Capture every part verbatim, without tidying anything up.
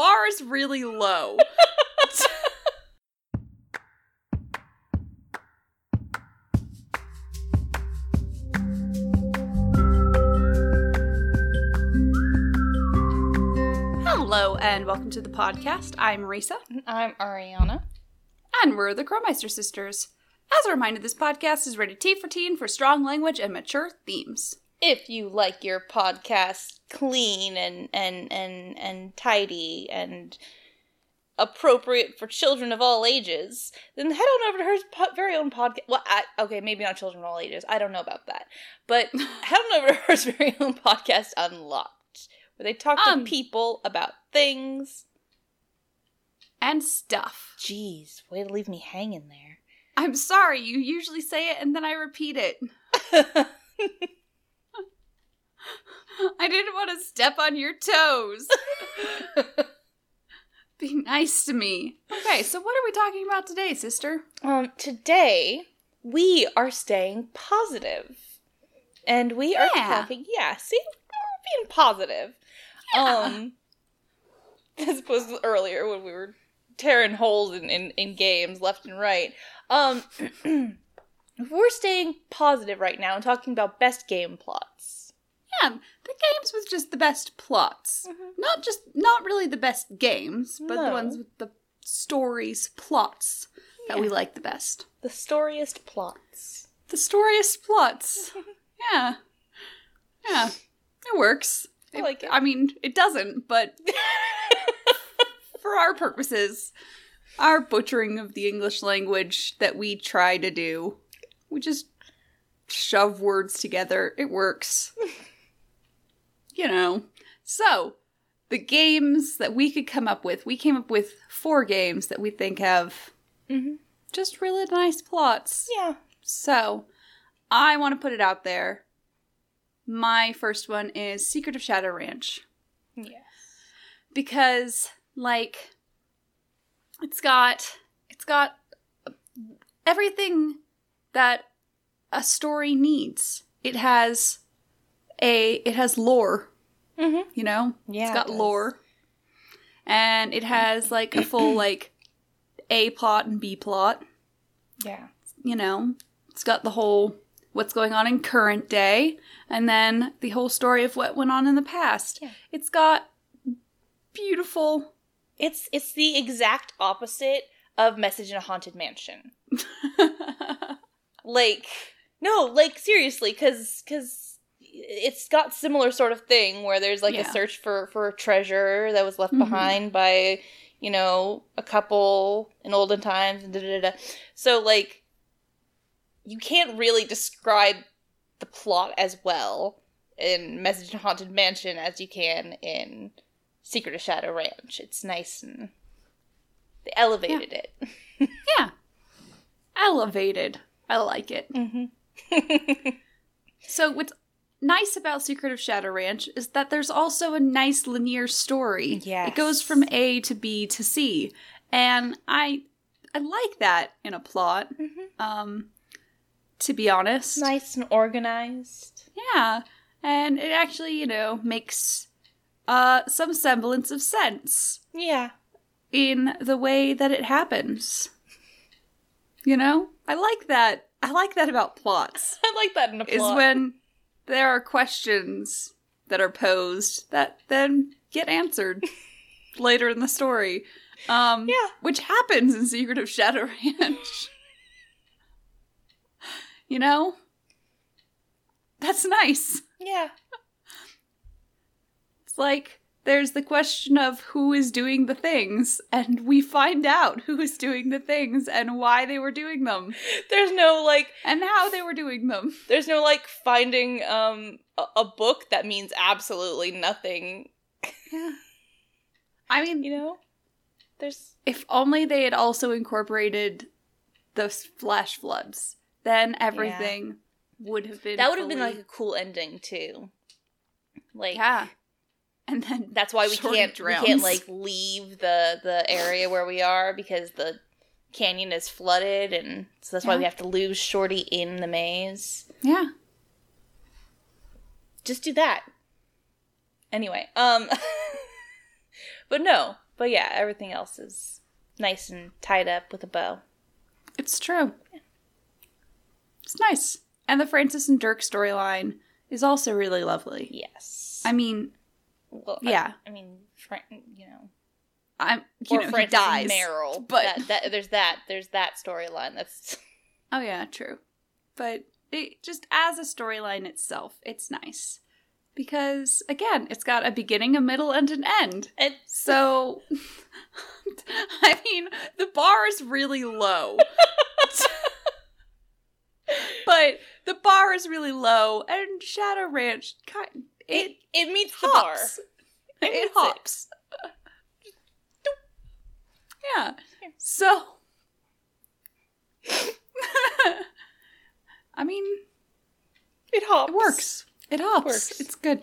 bar is really low. Hello and welcome to the podcast. I'm Risa. And I'm Ariana. And we're the Kohlmeister Sisters. As a reminder, this podcast is rated T for teen for strong language and mature themes. If you like your podcast clean and and and and tidy and appropriate for children of all ages, then head on over to her po- very own podcast. Well, I, okay, maybe not children of all ages. I don't know about that. But head on over to her very own podcast, Unlocked, where they talk um, to people about things. And stuff. Jeez, way to leave me hanging there. I'm sorry, you usually say it and then I repeat it. I didn't want to step on your toes. Be nice to me. Okay, so what are we talking about today, sister? Um, today, we are staying positive. And we yeah. are talking, yeah, see, we're being positive. Yeah. Um, as opposed to earlier when we were tearing holes in, in, in games left and right. Um, we're staying positive right now and talking about best game plots. Yeah, the games with just the best plots. Mm-hmm. Not just, not really the best games, but no. the ones with the stories, plots yeah. that we like the best. The storiest plots. The storiest plots. yeah. Yeah. It works. I it, like it. I mean, it doesn't, but for our purposes, our butchering of the English language that we try to do. We just shove words together. It works. You know. So, the games that we could come up with. We came up with four games that we think have mm-hmm. just really nice plots. Yeah. So, I want to put it out there. My first one is Secret of Shadow Ranch. Yes. Because, like... It's got, it's got everything that a story needs. It has a, it has lore, mm-hmm. you know? Yeah, it's got it lore. And it has, like, a full, like, A plot and B plot. Yeah. You know? It's got the whole, what's going on in current day, and then the whole story of what went on in the past. Yeah. It's got beautiful... It's it's the exact opposite of Message in a Haunted Mansion. Like, no, like, seriously, because because it's got similar sort of thing where there's, like, yeah. a search for, for a treasure that was left mm-hmm. behind by, you know, a couple in olden times and da-da-da-da. So, like, you can't really describe the plot as well in Message in a Haunted Mansion as you can in... Secret of Shadow Ranch. It's nice and they elevated yeah. it. yeah. Elevated. I like it. Mm-hmm. So what's nice about Secret of Shadow Ranch is that there's also a nice linear story. Yeah. It goes from A to B to C. And I I like that in a plot. Mm-hmm. Um, to be honest. Nice and organized. Yeah. And it actually, you know, makes... Uh, some semblance of sense. Yeah. In the way that it happens. You know? I like that. I like that about plots. I like that in a plot. Is when there are questions that are posed that then get answered later in the story. Um, yeah. Which happens in Secret of Shadow Ranch. You know? That's nice. Yeah. Like, there's the question of who is doing the things, and we find out who is doing the things and why they were doing them. There's no, like... And how they were doing them. There's no, like, finding um a, a book that means absolutely nothing. Yeah. I mean, you know, there's... If only they had also incorporated those flash floods, then everything yeah. would have been... That would have fully... been, like, a cool ending, too. Like... Yeah. And then that's why we can't drowns. we can't like leave the, the area where we are because the canyon is flooded, and so that's yeah. why we have to lose Shorty in the maze. Yeah. Just do that. Anyway, um but no, But yeah, everything else is nice and tied up with a bow. It's true. Yeah. It's nice. And the Francis and Dirk storyline is also really lovely. Yes. I mean, well, yeah. I, I mean, Fran- you know. I'm, you or know, Francis he dies. Meryl, but that, that, there's that. There's that storyline. That's. Oh, yeah, true. But it, just as a storyline itself, it's nice. Because, again, it's got a beginning, a middle, and an end. It's... So, I mean, the bar is really low. But the bar is really low, and Shadow Ranch, it, it, it meets hops. the bar. It, it meets hops. It. Yeah. So, I mean, it hops. It works. It hops. It works. It's good.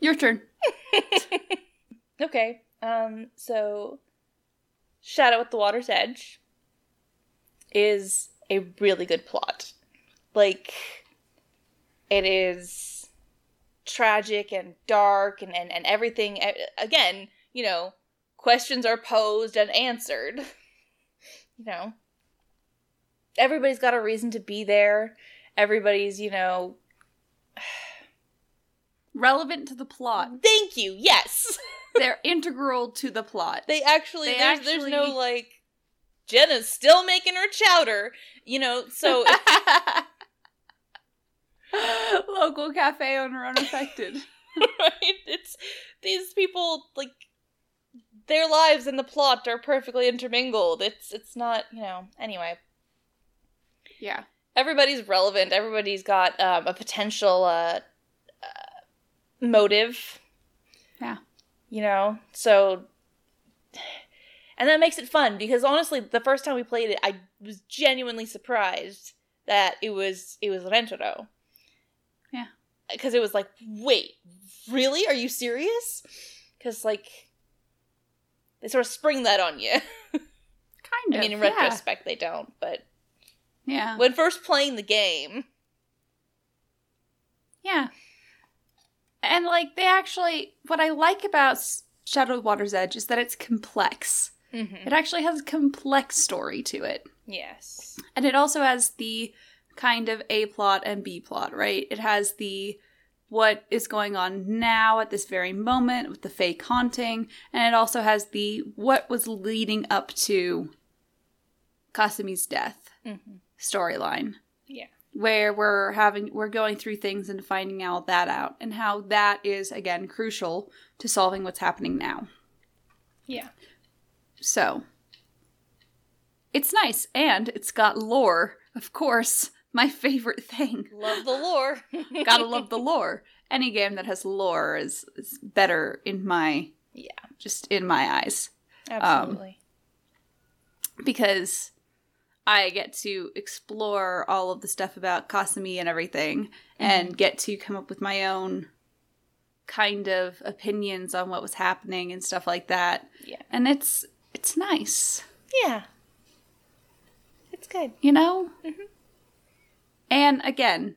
Your turn. Okay. Um. So, Shadow at the Water's Edge is a really good plot. Like, it is tragic and dark and, and, and everything. Again, you know, questions are posed and answered. You know, everybody's got a reason to be there. Everybody's, you know... relevant to the plot. Thank you, yes! They're integral to the plot. They actually, they there's, actually... there's no, like, Jenna's still making her chowder, you know, so... Local cafe owner unaffected. Right? It's, these people, like, their lives and the plot are perfectly intermingled. It's, it's not, you know, anyway. Yeah. Everybody's relevant. Everybody's got um, a potential uh, uh, motive. Yeah. You know, so... And that makes it fun, because honestly, the first time we played it, I was genuinely surprised that it was it was Rentaro. Yeah. Because it was like, wait, really? Are you serious? Because, like, they sort of spring that on you. Kind of, I mean, in yeah. retrospect, they don't, but... Yeah. When first playing the game. Yeah. And, like, they actually... What I like about Shadow Water's Edge is that it's complex. Mm-hmm. It actually has a complex story to it. Yes. And it also has the kind of A plot and B plot, right? It has the what is going on now at this very moment with the fake haunting. And it also has the what was leading up to Kasumi's death mm-hmm. storyline. Yeah. Where we're having we're going through things and finding out that out. And how that is, again, crucial to solving what's happening now. Yeah. So, it's nice, and it's got lore, of course, my favorite thing. Love the lore. Gotta love the lore. Any game that has lore is, is better in my, yeah, just in my eyes. Absolutely. Um, because I get to explore all of the stuff about Kasumi and everything, mm-hmm. and get to come up with my own kind of opinions on what was happening and stuff like that. Yeah. And it's... It's nice. Yeah. It's good. You know? Mm-hmm. And again,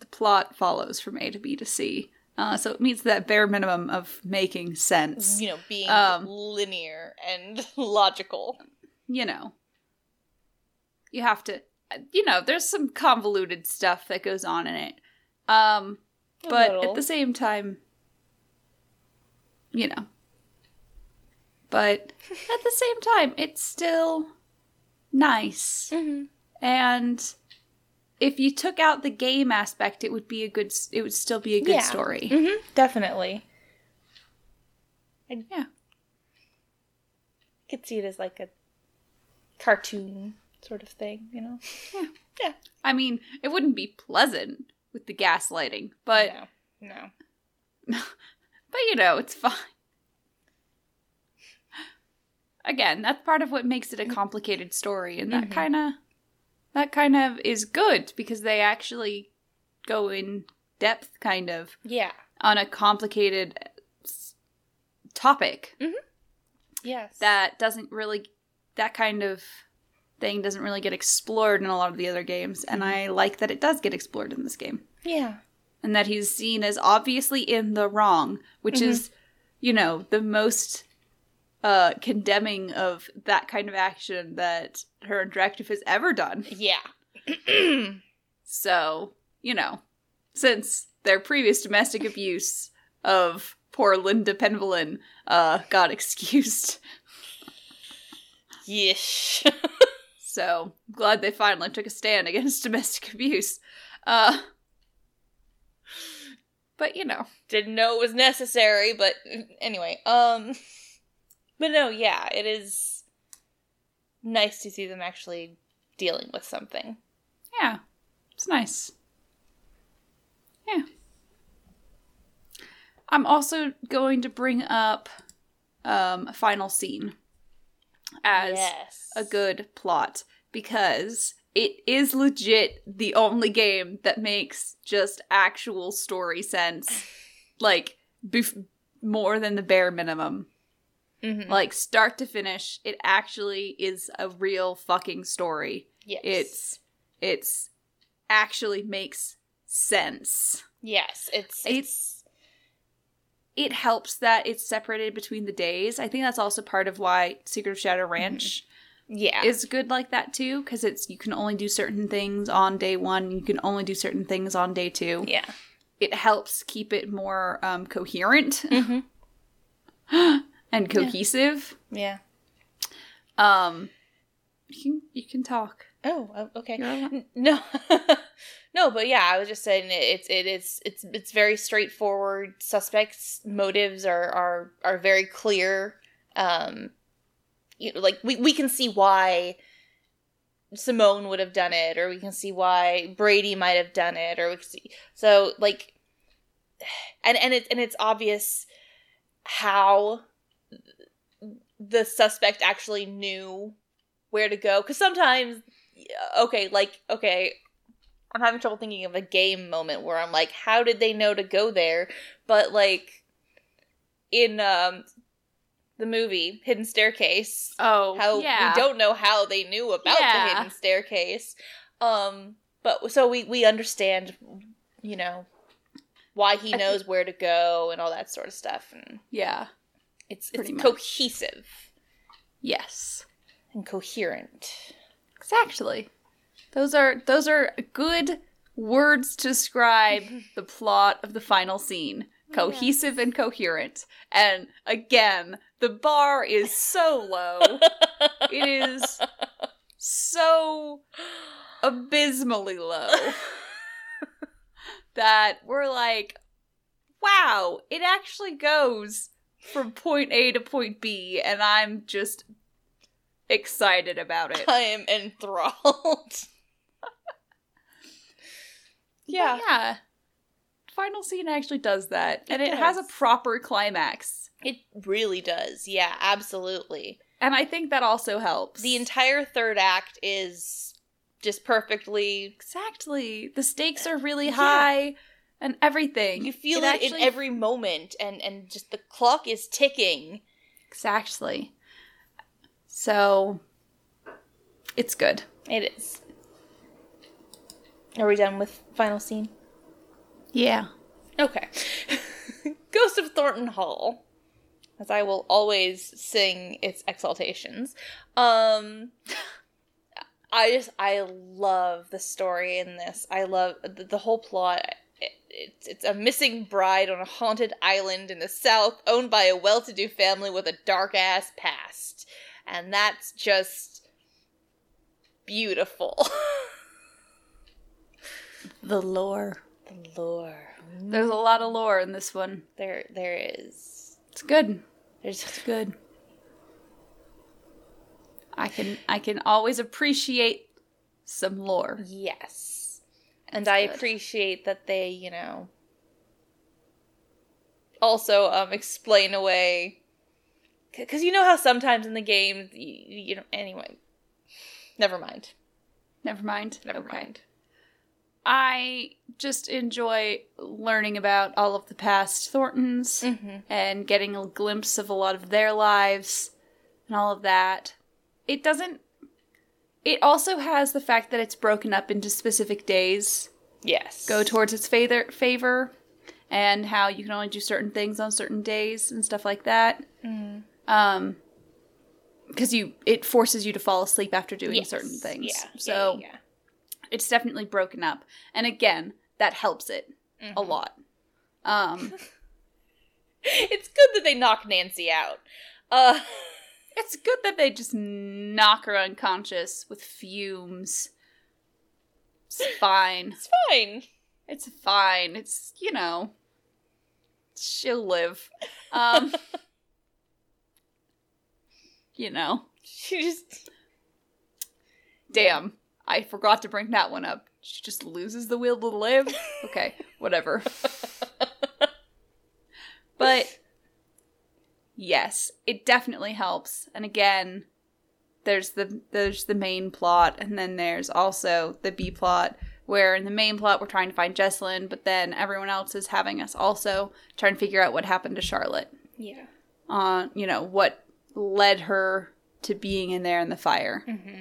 the plot follows from A to B to C. Uh, so it meets that bare minimum of making sense. You know, being um, linear and logical. You know. You have to... You know, there's some convoluted stuff that goes on in it. Um, but at the same time, you know. But at the same time, it's still nice. Mm-hmm. And if you took out the game aspect, it would be a good. It would still be a good yeah. story. Mm-hmm. Definitely. And yeah, I could see it as like a cartoon sort of thing, you know? Yeah, yeah. I mean, it wouldn't be pleasant with the gaslighting, but no, no. But you know, it's fine. Again, that's part of what makes it a complicated story, and that mm-hmm. kind of that kind of is good, because they actually go in depth, kind of, yeah, on a complicated topic. Mm-hmm. Yes, that doesn't really that kind of thing doesn't really get explored in a lot of the other games, and I like that it does get explored in this game. Yeah, and that he's seen as obviously in the wrong, which mm-hmm. is. you know, the most uh, condemning of that kind of action that her directive has ever done. Yeah. So, you know, since their previous domestic abuse of poor Linda Penvelin uh, got excused. Yeesh. So, I'm glad they finally took a stand against domestic abuse. Uh, but, you know. Didn't know it was necessary, but anyway. Um, but no, yeah, it is nice to see them actually dealing with something. Yeah, it's nice. Yeah. I'm also going to bring up um, a final scene. As yes. a good plot, because it is legit the only game that makes just actual story sense, like, bef- more than the bare minimum. Mm-hmm. Like, start to finish, it actually is a real fucking story. Yes. It's, it's actually makes sense. Yes, it's... it's, it's- It helps that it's separated between the days. I think that's also part of why Secret of Shadow Ranch mm-hmm. yeah. is good like that, too. Because it's you can only do certain things on day one. You can only do certain things on day two. Yeah. It helps keep it more um, coherent mm-hmm. and cohesive. Yeah. yeah. Um, you can, you can talk. Oh, okay. N- no. No, but yeah, I was just saying it's it is it's it's very straightforward. Suspects' motives are are, are very clear. Um, you know, like we, we can see why Simone would have done it, or we can see why Brady might have done it, or we can see so like, and and it's and it's obvious how the suspect actually knew where to go, because sometimes okay, like okay. I'm having trouble thinking of a game moment where I'm like, how did they know to go there? But, like, in um, the movie, Hidden Staircase. Oh, how yeah. We don't know how they knew about yeah. the Hidden Staircase. Um, but so we, we understand, you know, why he I knows think... where to go and all that sort of stuff. And yeah. It's, it's cohesive. Yes. And coherent. Exactly. Those are those are good words to describe the plot of the final scene. Cohesive yes. and coherent. And again, the bar is so low. It is so abysmally low that we're like, wow, it actually goes from point A to point B, and I'm just excited about it. I am enthralled. Yeah. But yeah. Final scene actually does that. It and it does. has a proper climax. It really does. Yeah, absolutely. And I think that also helps. The entire third act is just perfectly... Exactly. The stakes are really yeah. high and everything. You feel it, it actually... in every moment, and, and just the clock is ticking. Exactly. So, it's good. It is. Are we done with final scene? Yeah. Okay. Ghost of Thornton Hall. As I will always sing its exaltations. Um, I just, I love the story in this. I love the, the whole plot. It, it, it's a missing bride on a haunted island in the South, owned by a well-to-do family with a dark-ass past. And that's just beautiful. The lore. The lore. There's a lot of lore in this one. There, there is. It's good. There's it's good. I can, I can always appreciate some lore. Yes, it's and I good. appreciate that they, you know, also um explain away, because you know how sometimes in the game, you, you know, anyway. Never mind. Never mind. Never okay. mind. I just enjoy learning about all of the past Thorntons mm-hmm. and getting a glimpse of a lot of their lives and all of that. It doesn't... It also has the fact that it's broken up into specific days. Yes. Go towards its favor, favor and how you can only do certain things on certain days and stuff like that. Mm-hmm. Um, because you, it forces you to fall asleep after doing yes. certain things. Yeah. So yeah, yeah. it's definitely broken up. And again, that helps it mm-hmm. a lot. Um, it's good that they knock Nancy out. Uh, it's good that they just knock her unconscious with fumes. It's fine. It's fine. It's fine. It's, you know, she'll live. Um, you know. She just... Damn. I forgot to bring that one up. She just loses the will to live? Okay, whatever. But, yes, it definitely helps. And again... There's the there's the main plot, and then there's also the B plot, where in the main plot we're trying to find Jessalyn, but then everyone else is having us also trying to figure out what happened to Charlotte. Yeah. Uh, you know, what led her to being in there in the fire. Mm-hmm.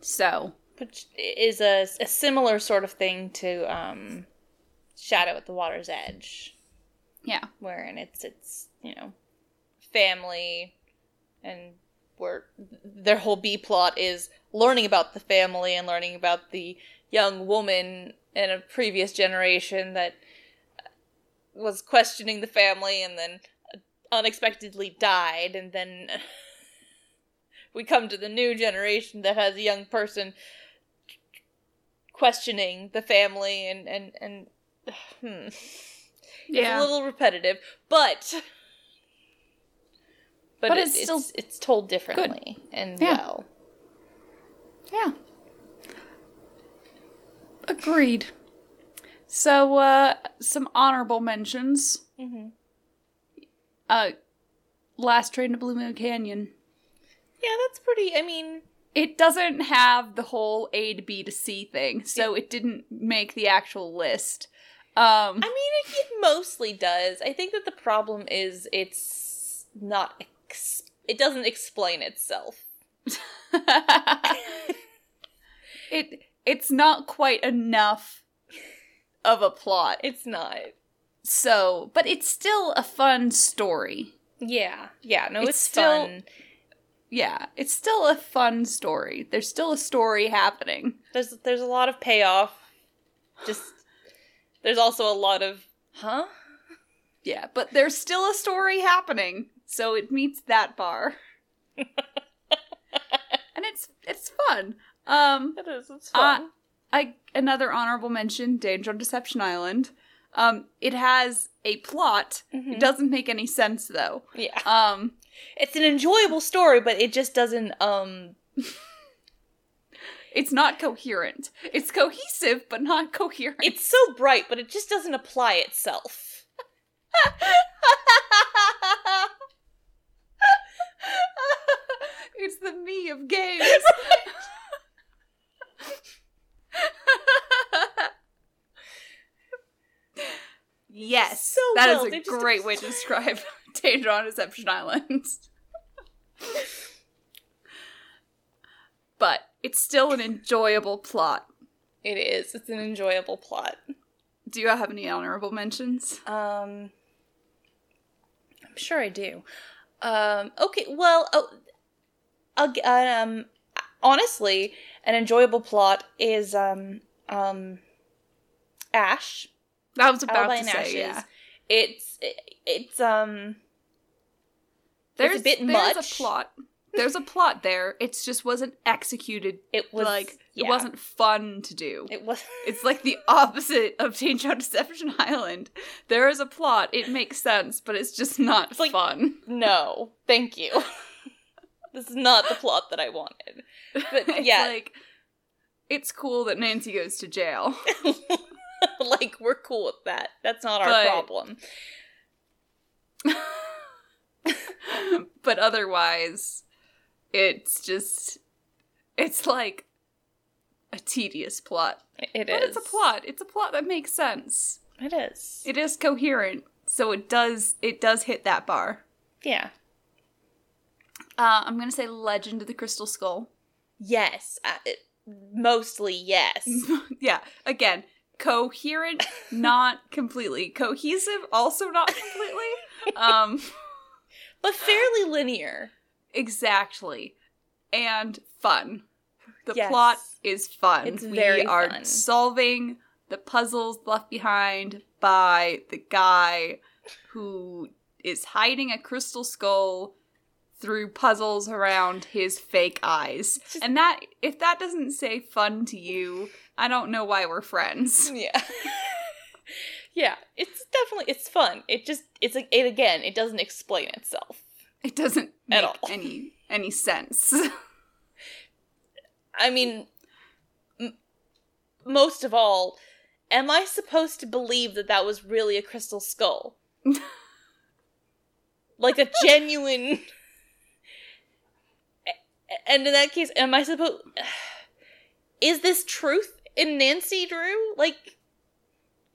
So. Which is a, a similar sort of thing to um, Shadow at the Water's Edge. Yeah. Wherein it's, it's you know, family and... where their whole B plot is learning about the family and learning about the young woman in a previous generation that was questioning the family and then unexpectedly died, and then we come to the new generation that has a young person questioning the family and and and hmm. yeah. It's a little repetitive, but. But, but it's, it's still... It's, it's told differently good. And yeah. well. Yeah. Agreed. So, uh, some honorable mentions. Mm-hmm. Uh, Last Train to Blue Moon Canyon. Yeah, that's pretty... I mean... It doesn't have the whole A to B to C thing, so it, it didn't make the actual list. Um, I mean, it, it mostly does. I think that the problem is it's not... It doesn't explain itself. it it's not quite enough of a plot. It's not. So, but it's still a fun story. Yeah. Yeah, no, it's, it's still, fun. Yeah, it's still a fun story. There's still a story happening. There's there's a lot of payoff. Just there's also a lot of huh? Yeah, but there's still a story happening. So it meets that bar. And it's it's fun. Um, it is, it's fun. Uh, I, another honorable mention, Danger on Deception Island. Um, it has a plot. Mm-hmm. It doesn't make any sense, though. Yeah. Um, it's an enjoyable story, but it just doesn't... Um... It's not coherent. It's cohesive, but not coherent. It's so bright, but it just doesn't apply itself. It's the me of games. Yes, so that well, is a great just... way to describe Danger on Deception Island. But it's still an enjoyable plot. It is. It's an enjoyable plot. Do you have any honorable mentions? Um, I'm sure I do. Um, okay, well, oh, I'll, um, honestly, an enjoyable plot is, um, um, Ash. I was about Alba to say, Ashes. Yeah. It's, it, it's, um, there's it's a bit there's much. There's a plot. There's a plot there. It just wasn't executed. It was, like, yeah. It wasn't fun to do. It was. It's like the opposite of Danger on Deception Island. There is a plot. It makes sense, but it's just not it's fun. Like, no. Thank you. This is not the plot that I wanted. But yeah. It's like, it's cool that Nancy goes to jail. Like, we're cool with that. That's not our but... problem. But otherwise, it's just, it's like a tedious plot. It but is. But it's a plot. It's a plot that makes sense. It is. It is coherent, so it does, it does hit that bar. Yeah. Uh, I'm going to say Legend of the Crystal Skull. Yes. Uh, it, mostly yes. Yeah. Again, coherent, not completely cohesive, also not completely, um, but fairly linear. Exactly, and fun. The yes. plot is fun. It's we very are fun. Solving the puzzles left behind by the guy who is hiding a crystal skull through puzzles around his fake eyes. Just, and that, if that doesn't say fun to you, I don't know why we're friends. Yeah. Yeah, it's definitely, it's fun. It just, it's like, it, again, it doesn't explain itself. It doesn't make at all. any any sense. I mean, m- most of all, am I supposed to believe that that was really a crystal skull? Like a genuine... And in that case, am I supposed... Is this truth in Nancy Drew? Like,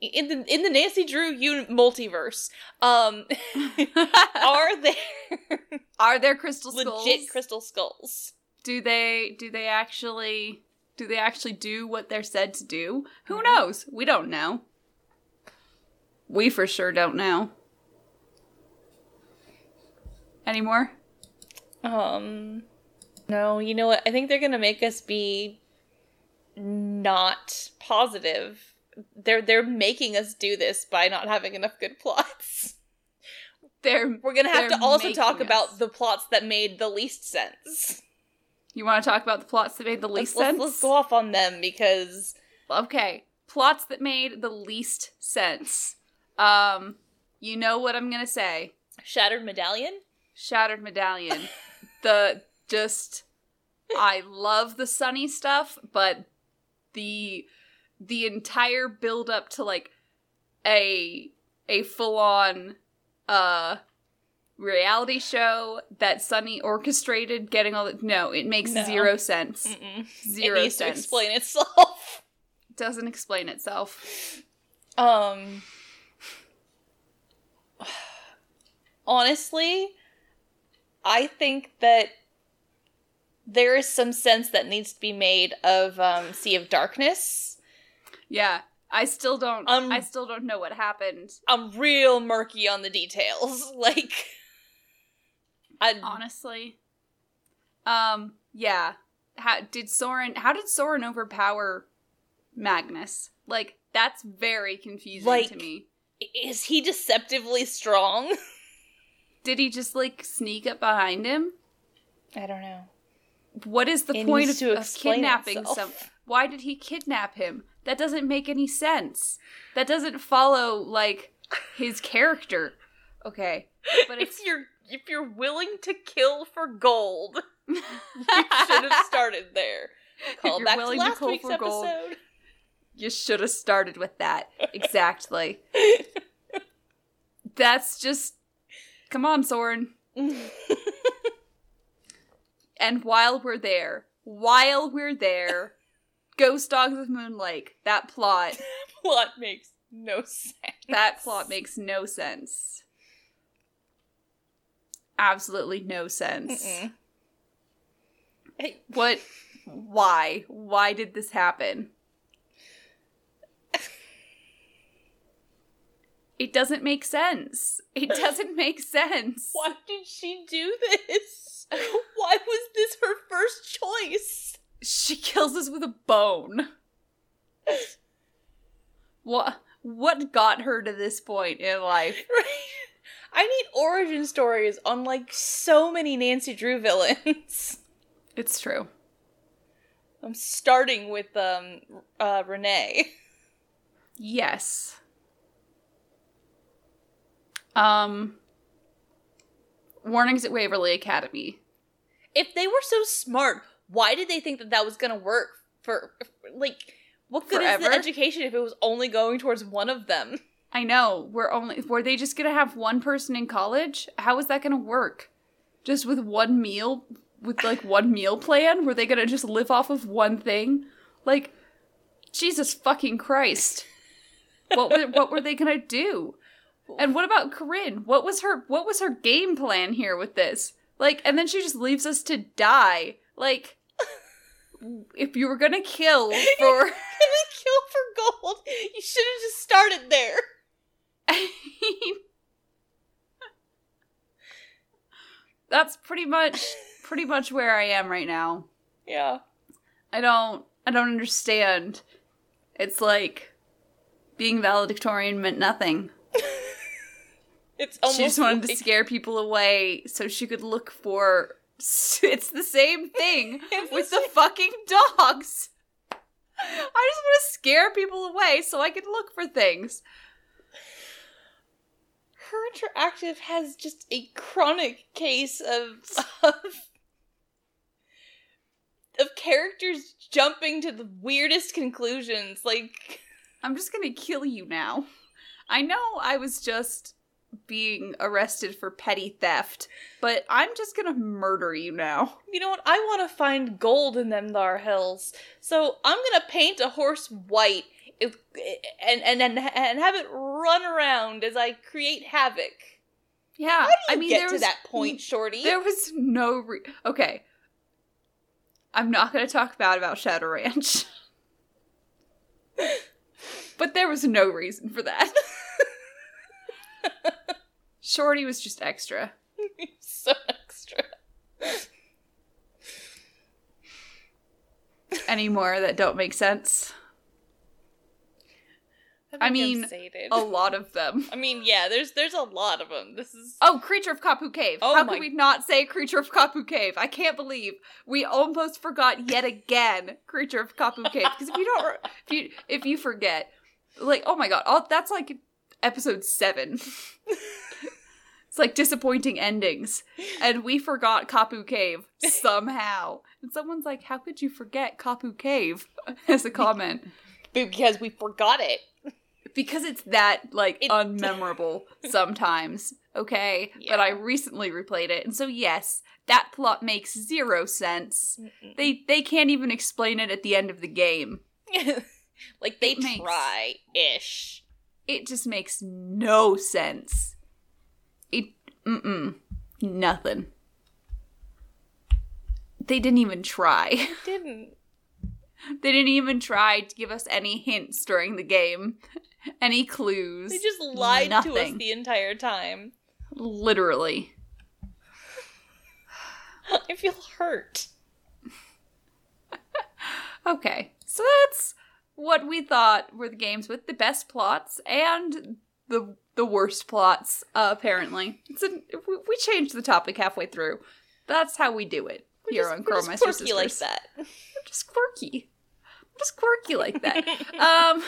in the in the Nancy Drew un- multiverse, um, are there... Are there crystal skulls? Legit crystal skulls. Do they do they actually... Do they actually do what they're said to do? Who knows? We don't know. We for sure don't know. Any more? Um... No, you know what? I think they're going to make us be not positive. They're they're making us do this by not having enough good plots. They're We're going to have to also talk us. about the plots that made the least sense. You want to talk about the plots that made the least let's, sense? Let's, let's go off on them because... Okay. Plots that made the least sense. Um, you know what I'm going to say. Shattered Medallion? Shattered Medallion. The... Just, I love the sunny stuff, but the the entire build up to like a a full on uh, reality show that Sunny orchestrated, getting all that. No, it makes no. zero sense. Mm-mm. Zero it needs sense. To explain itself. Doesn't explain itself. Um, honestly, I think that. There is some sense that needs to be made of um, Sea of Darkness. Yeah, I still don't. Um, I still don't know what happened. I'm real murky on the details. Like, I honestly, um, yeah. How did Soren? How did Soren overpower Magnus? Like, that's very confusing like, to me. Is he deceptively strong? Did he just like sneak up behind him? I don't know. What is the it point of, of kidnapping someone? Why did he kidnap him? That doesn't make any sense. That doesn't follow, like, his character. Okay. But if, if you're if you're willing to kill for gold, you should have started there. Call back to last week's episode. Gold, you should have started with that. Exactly. That's just... Come on, Soren. And while we're there, while we're there, Ghost Dogs of Moon Lake, that plot. plot makes no sense. That plot makes no sense. Absolutely no sense. Hey. What? Why? Why did this happen? It doesn't make sense. It doesn't make sense. Why did she do this? Why was this her first choice? She kills us with a bone. What What got her to this point in life? Right. I need origin stories on, like, so many Nancy Drew villains. It's true. I'm starting with, um, uh, Renee. Yes. Um... Warnings at Waverly Academy. If they were so smart, why did they think that that was going to work for, like, what good Forever? Is the education if it was only going towards one of them? I know. We're only, were they just going to have one person in college? How is that going to work? Just with one meal, with, like, one meal plan? Were they going to just live off of one thing? Like, Jesus fucking Christ. What were, what were they going to do? And what about Corinne? What was her what was her game plan here with this? Like, and then she just leaves us to die. Like, if you were gonna kill for gonna kill for gold, you should have just started there. I mean, that's pretty much pretty much where I am right now. Yeah. I don't I don't understand. It's like being valedictorian meant nothing. It's almost she just wanted like... to scare people away so she could look for... It's the same thing with the fucking dogs. I just want to scare people away so I can look for things. Her interactive has just a chronic case of... of, of characters jumping to the weirdest conclusions. Like... I'm just gonna kill you now. I know I was just... being arrested for petty theft, but I'm just gonna murder you now. You know what? I want to find gold in them thar hills, so I'm gonna paint a horse white if, and, and and and have it run around as I create havoc. Yeah, I mean, get there to was, that point, Shorty. There was no re- okay. I'm not gonna talk bad about Shadow Ranch, but there was no reason for that. Shorty was just extra. So extra. Any more that don't make sense? I mean, a lot of them. I mean, yeah, there's there's a lot of them. This is Oh, Creature of Kapu Cave. Oh How my... could we not say Creature of Kapu Cave? I can't believe we almost forgot yet again Creature of Kapu Cave. Because if you don't, if you if you forget, like, oh my god, all, that's like. Episode seven. It's like disappointing endings. And we forgot Kapu Cave somehow. And someone's like, how could you forget Kapu Cave? As a comment. Because we forgot it. Because it's that, like, it... unmemorable sometimes. Okay? Yeah. But I recently replayed it. And so, yes, that plot makes zero sense. Mm-mm. They they can't even explain it at the end of the game. Like, they it try-ish. Makes... It just makes no sense. It, mm-mm, nothing. They didn't even try. They didn't. They didn't even try to give us any hints during the game. Any clues. They just lied nothing. To us the entire time. Literally. I feel hurt. Okay, so that's... what we thought were the games with the best plots and the the worst plots, uh, apparently. It's a, we changed the topic halfway through. That's how we do it we're here just, on Kohlmeister Sisters. We're just quirky like that. We're just quirky. We're just quirky like that. um,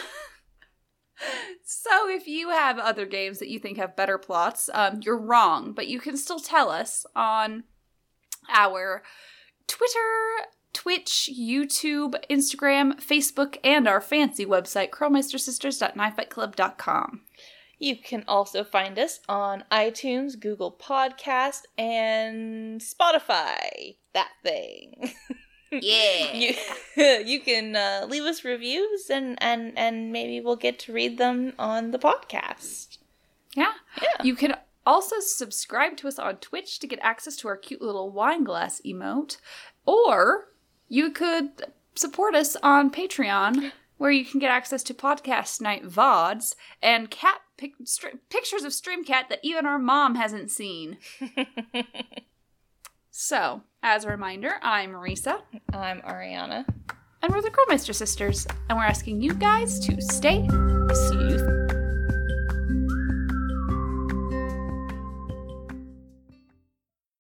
so if you have other games that you think have better plots, um, you're wrong, but you can still tell us on our Twitter, Twitch, YouTube, Instagram, Facebook, and our fancy website, curl meister sisters dot knife fight club dot com. You can also find us on iTunes, Google Podcast, and Spotify. That thing. Yeah. you, you can uh, leave us reviews, and, and, and maybe we'll get to read them on the podcast. Yeah. Yeah. You can also subscribe to us on Twitch to get access to our cute little wine glass emote, or... you could support us on Patreon, where you can get access to podcast night V O Ds and cat pic- stri- pictures of StreamCat that even our mom hasn't seen. So, as a reminder, I'm Marisa. I'm Ariana. And we're the Kohlmeister Sisters, and we're asking you guys to stay safe.